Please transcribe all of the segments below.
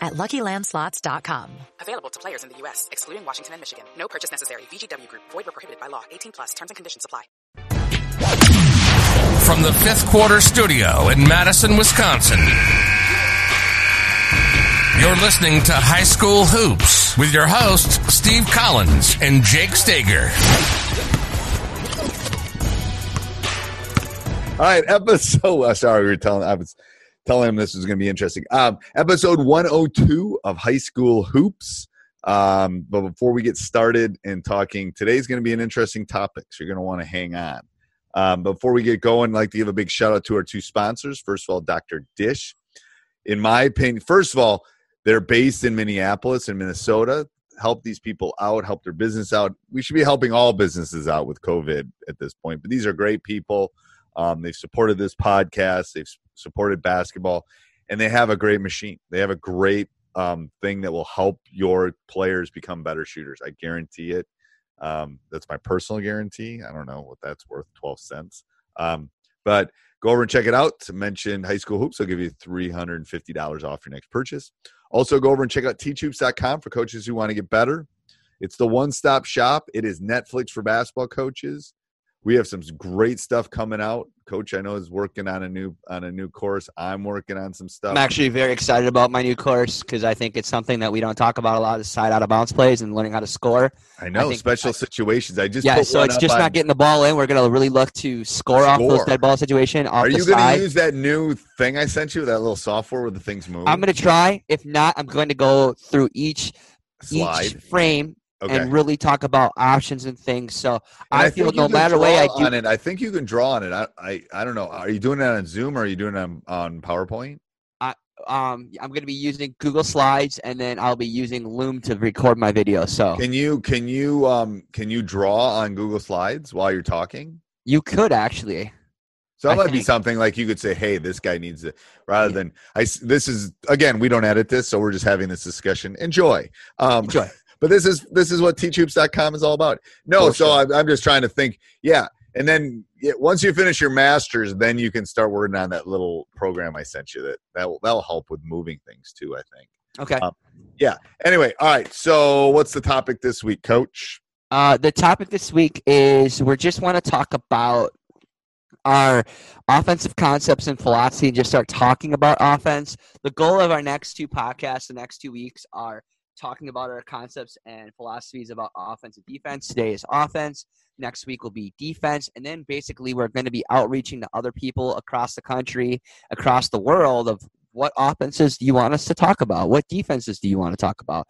at LuckyLandSlots.com. Available to players in the U.S., excluding Washington and Michigan. No purchase necessary. VGW Group. Void where prohibited by law. 18+. Terms and conditions apply. From the Fifth Quarter Studio in Madison, Wisconsin, you're listening to High School Hoops with your hosts, Steve Collins and Jake Stager. All right, Telling him this is going to be interesting. Episode 102 of High School Hoops. But before we get started and talking, today's going to be an interesting topic, so you're going to want to hang on. Before we get going, I'd like to give a big shout out to our two sponsors. First of all, Dr. Dish. In my opinion, first of all, they're based in Minneapolis and Minnesota. Help these people out, help their business out. We should be helping all businesses out with COVID at this point, but these are great people. They've supported this podcast. They've supported basketball, and they have a great machine. They have a great thing that will help your players become better shooters. I guarantee it. That's my personal guarantee. I don't know what that's worth, 12 cents. But go over and check it out. To mention High School Hoops, they'll give you $350 off your next purchase. Also, go over and check out TeachHoops.com for coaches who want to get better. It's the one-stop shop. It is Netflix for basketball coaches. We have some great stuff coming out. Coach, I know, is working on a new course. I'm working on some stuff. I'm actually very excited about my new course because I think it's something that we don't talk about a lot, is side out of bounds plays and learning how to score. I know, special situations. So it's just not getting the ball in. We're going to really look to score off those dead ball situation. Are you going to use that new thing I sent you, that little software where the things move? I'm going to try. If not, I'm going to go through each frame. Okay. And really talk about options and things. So I feel no matter way I do on it. I think you can draw on it. I don't know. Are you doing it on Zoom or are you doing it on PowerPoint? I'm going to be using Google Slides, and then I'll be using Loom to record my video. So can you draw on Google Slides while you're talking? You could actually. So that might be something like you could say, hey, this guy needs it, rather than this is, again, we don't edit this. So we're just having this discussion. Enjoy. But this is what teachhoops.com is all about. I'm just trying to think. Yeah. And then once you finish your master's, then you can start working on that little program I sent you that'll help with moving things too, I think. Okay. Anyway. All right. So what's the topic this week, Coach? The topic this week is we just want to talk about our offensive concepts and philosophy and just start talking about offense. The goal of our next two podcasts, the next 2 weeks, are talking about our concepts and philosophies about offense and defense. Today is offense. Next week will be defense. And then basically we're going to be outreaching to other people across the country, across the world, of what offenses do you want us to talk about? What defenses do you want to talk about?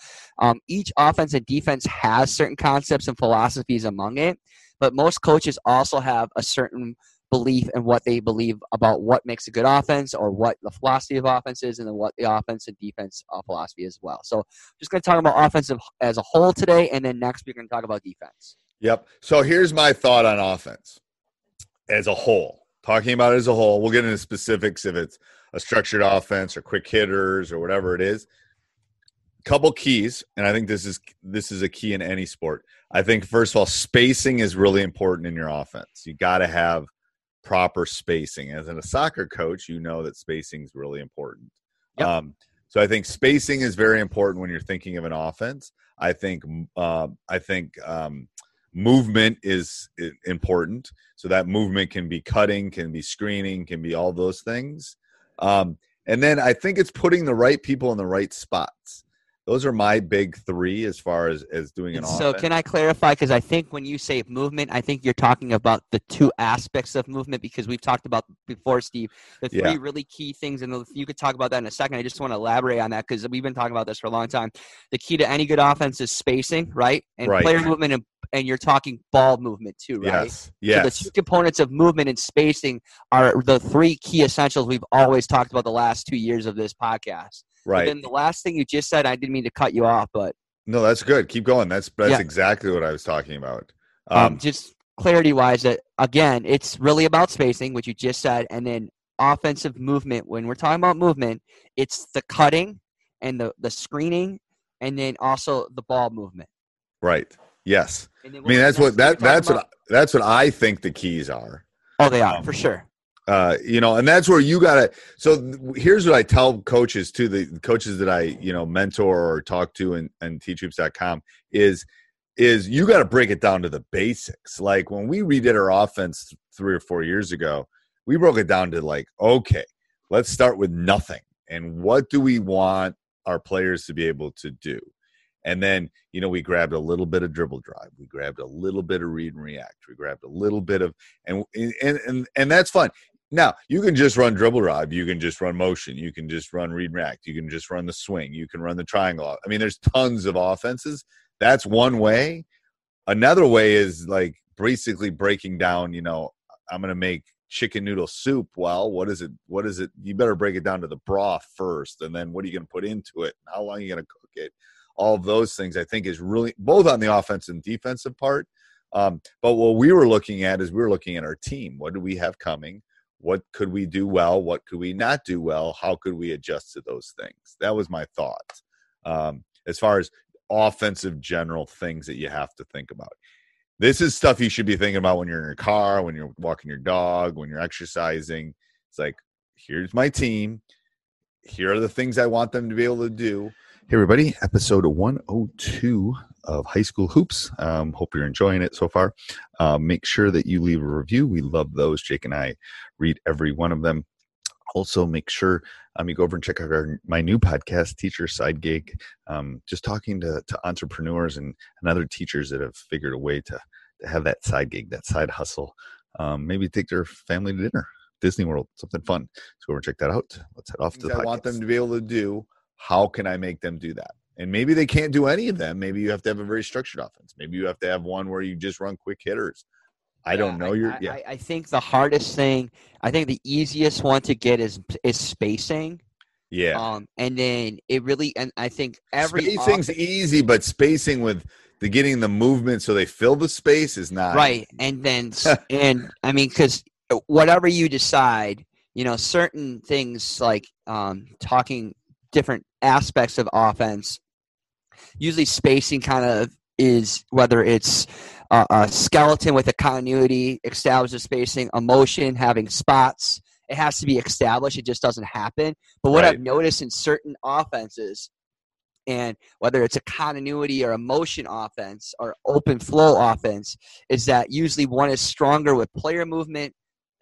Each offense and defense has certain concepts and philosophies among it, but most coaches also have a certain belief in what they believe about what makes a good offense, or what the philosophy of offense is, and then what the offense and defense philosophy as well. So just going to talk about offense as a whole today, and then next week we're going to talk about defense. Yep. So here's my thought on offense as a whole. Talking about it as a whole, we'll get into specifics if it's a structured offense or quick hitters or whatever it is. couple keys, and I think this is a key in any sport. I think, first of all, spacing is really important in your offense. You got to have proper spacing. As a soccer coach, you know that spacing is really important. Yep. So I think spacing is very important when you're thinking of an offense. I think movement is important. So that movement can be cutting, can be screening, can be all those things. And then I think it's putting the right people in the right spots. Those are my big three as far as doing an offense. So can I clarify? Because I think when you say movement, I think you're talking about the two aspects of movement, because we've talked about before, Steve, the three really key things. And you could talk about that in a second. I just want to elaborate on that because we've been talking about this for a long time. The key to any good offense is spacing, right? And player movement, and you're talking ball movement too, right? Yes. So the two components of movement and spacing are the three key essentials we've always talked about the last 2 years of this podcast. Right. And then the last thing you just said, I didn't mean to cut you off, but no, that's good. Keep going. That's exactly what I was talking about. Just clarity-wise, that again, it's really about spacing, which you just said, and then offensive movement. When we're talking about movement, it's the cutting and the screening, and then also the ball movement. Right. Yes. I mean, that's what I think the keys are. Oh, they are for sure. And that's where you gotta. So here's what I tell coaches too, the coaches that I mentor or talk to, and teachhoops.com is you got to break it down to the basics. Like when we redid our offense 3 or 4 years ago, we broke it down to like, okay, let's start with nothing, and what do we want our players to be able to do? And then, we grabbed a little bit of dribble drive. We grabbed a little bit of read and react. We grabbed a little bit of and that's fun. Now, you can just run dribble drive. You can just run motion. You can just run read and react. You can just run the swing. You can run the triangle. I mean, there's tons of offenses. That's one way. Another way is like basically breaking down, I'm going to make chicken noodle soup. Well, what is it? You better break it down to the broth first, and then what are you going to put into it? How long are you going to cook it? All of those things I think is really both on the offensive and defensive part. But what we were looking at is our team. What do we have coming? What could we do well? What could we not do well? How could we adjust to those things? That was my thought as far as offensive general things that you have to think about. This is stuff you should be thinking about when you're in your car, when you're walking your dog, when you're exercising. It's like, here's my team. Here are the things I want them to be able to do. Hey, everybody. Episode 102 of High School Hoops. Hope you're enjoying it so far. Make sure that you leave a review. We love those. Jake and I read every one of them. Also, make sure you go over and check out my new podcast, Teacher Side Gig, just talking to entrepreneurs and other teachers that have figured a way to have that side gig, that side hustle. Maybe take their family to dinner, Disney World, something fun. So go over and check that out. Let's head off to the podcast. I want them to be able to do. How can I make them do that? And maybe they can't do any of them. Maybe you have to have a very structured offense. Maybe you have to have one where you just run quick hitters. I don't know. I think the hardest thing, I think the easiest one to get is spacing. Yeah. And then it really, and I think spacing's easy, but spacing with getting the movement so they fill the space is not right. And then, because whatever you decide, certain things like talking different aspects of offense, usually spacing kind of is, whether it's a skeleton with a continuity, establishes spacing, emotion, having spots, it has to be established. It just doesn't happen. But what I've noticed in certain offenses, and whether it's a continuity or a motion offense or open flow offense, is that usually one is stronger with player movement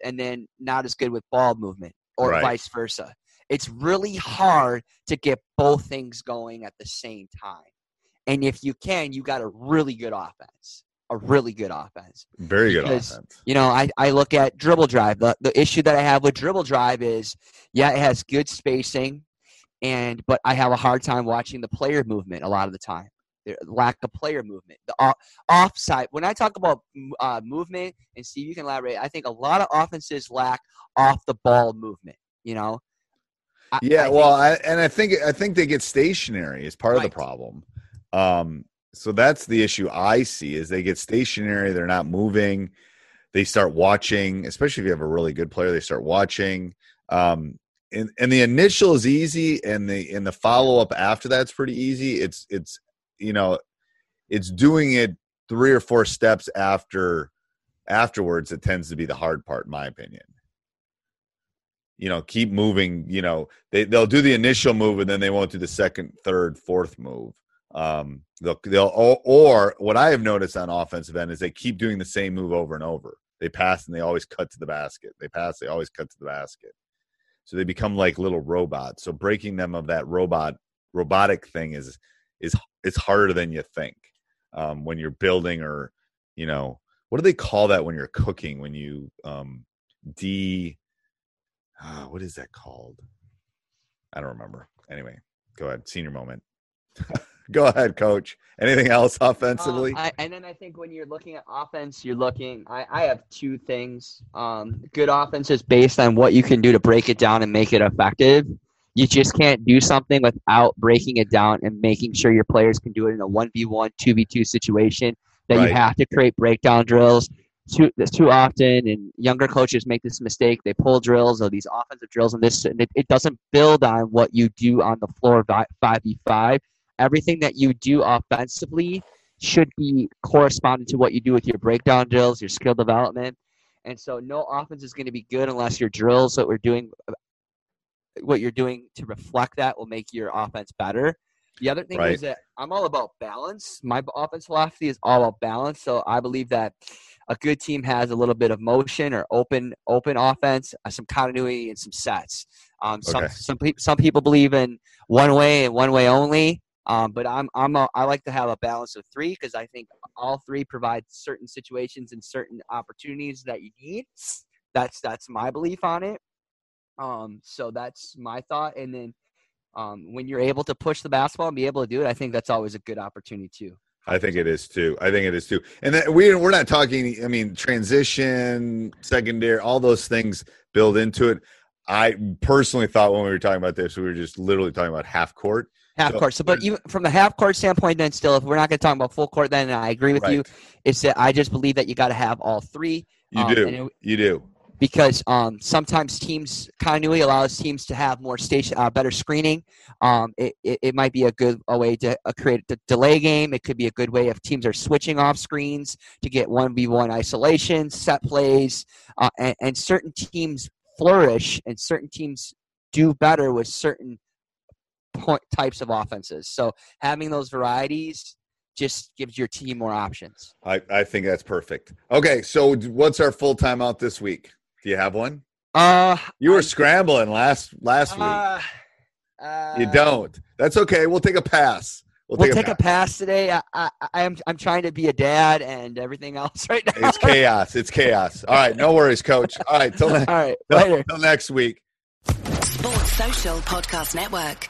and then not as good with ball movement, or vice versa. It's really hard to get both things going at the same time. And if you can, you got a really good offense. Very good offense. I look at dribble drive. The issue that I have with dribble drive is, it has good spacing, but I have a hard time watching the player movement a lot of the time. Lack of player movement, the offside. When I talk about movement, and Steve, you can elaborate, I think a lot of offenses lack off-the-ball movement, I think they get stationary is part of the problem. So that's the issue I see, is they get stationary. They're not moving. They start watching, especially if you have a really good player, they start watching. and the initial is easy, and the follow up after that's pretty easy. It's you know, it's doing it 3 or 4 steps afterwards that tends to be the hard part, in my opinion. You know, keep moving. You know, they'll do the initial move and then they won't do the second, third, fourth move. Or what I have noticed on offensive end is they keep doing the same move over and over. They pass and they always cut to the basket. They pass, they always cut to the basket. So they become like little robots. So breaking them of that robotic thing is harder than you think. When you're building, or, you know, what do they call that when you're cooking? When you what is that called? I don't remember. Anyway, go ahead. Senior moment. Go ahead, coach. Anything else offensively? And then I think when you're looking at offense, I have two things. Good offense is based on what you can do to break it down and make it effective. You just can't do something without breaking it down and making sure your players can do it in a 1v1, 2v2 situation. That right. You have to create breakdown drills. Too often, and younger coaches make this mistake. They pull drills or these offensive drills, and it doesn't build on what you do on the floor 5v5. Everything that you do offensively should be corresponding to what you do with your breakdown drills, your skill development. And so no offense is going to be good unless your drills that we're doing, what you're doing to reflect that, will make your offense better. The other thing is that I'm all about balance. My offense philosophy is all about balance. So I believe that a good team has a little bit of motion or open offense, some continuity, and some sets. Some people believe in one way and one way only. But I like to have a balance of 3, because I think all 3 provide certain situations and certain opportunities that you need. That's my belief on it. So that's my thought. And then when you're able to push the basketball and be able to do it, I think that's always a good opportunity too. I think it is too. And that we're not talking, I mean, transition, secondary, all those things build into it. I personally thought when we were talking about this, we were just literally talking about half court. Half court. So, but even from the half court standpoint, then still, if we're not going to talk about full court, then I agree with you. It's that I just believe that you got to have all 3. You do. Because sometimes teams continuity allows teams to have more better screening. It might be a good way to create the delay game. It could be a good way if teams are switching off screens to get 1v1 isolation, set plays, and certain teams flourish and certain teams do better with certain types of offenses. So having those varieties just gives your team more options. I think that's perfect. Okay, so what's our full time out this week? Do you have one? You were scrambling last week. You don't. That's okay. We'll take a pass. We'll take a pass today. I'm trying to be a dad and everything else right now. It's chaos. All right, no worries, coach. All right, till next week. Sports Social Podcast Network.